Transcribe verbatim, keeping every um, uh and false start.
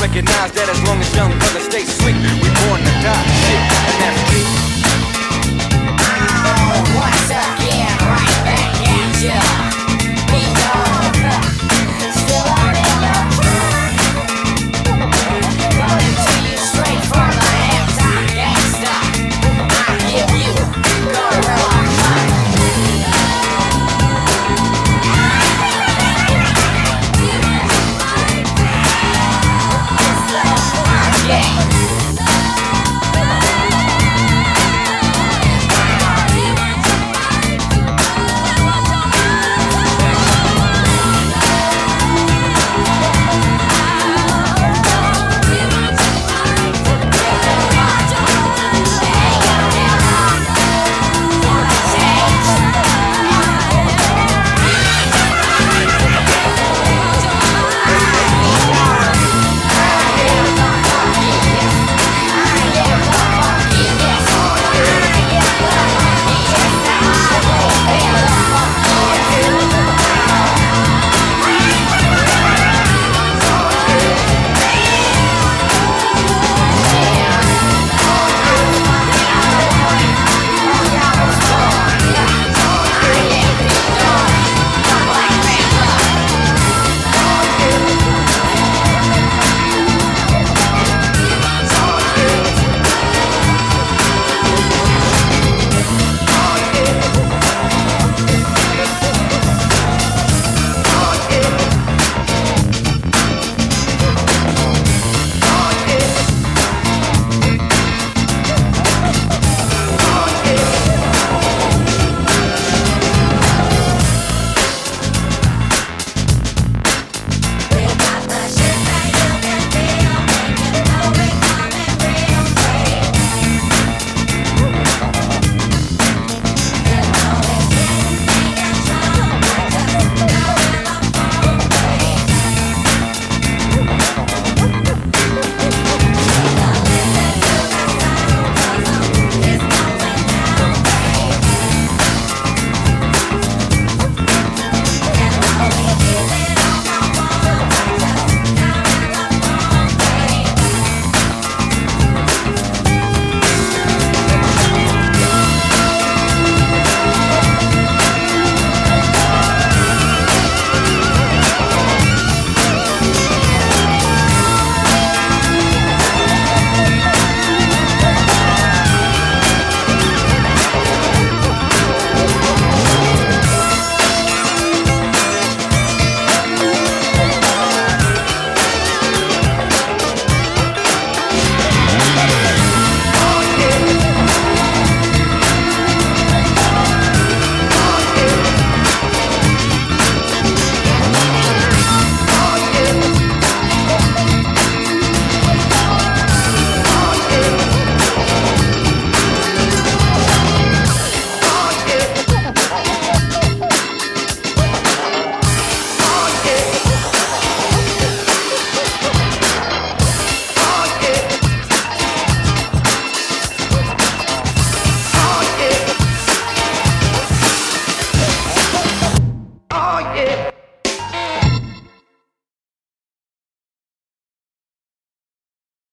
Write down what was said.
Recognize that as long as young brothers stay sweet, we born to die.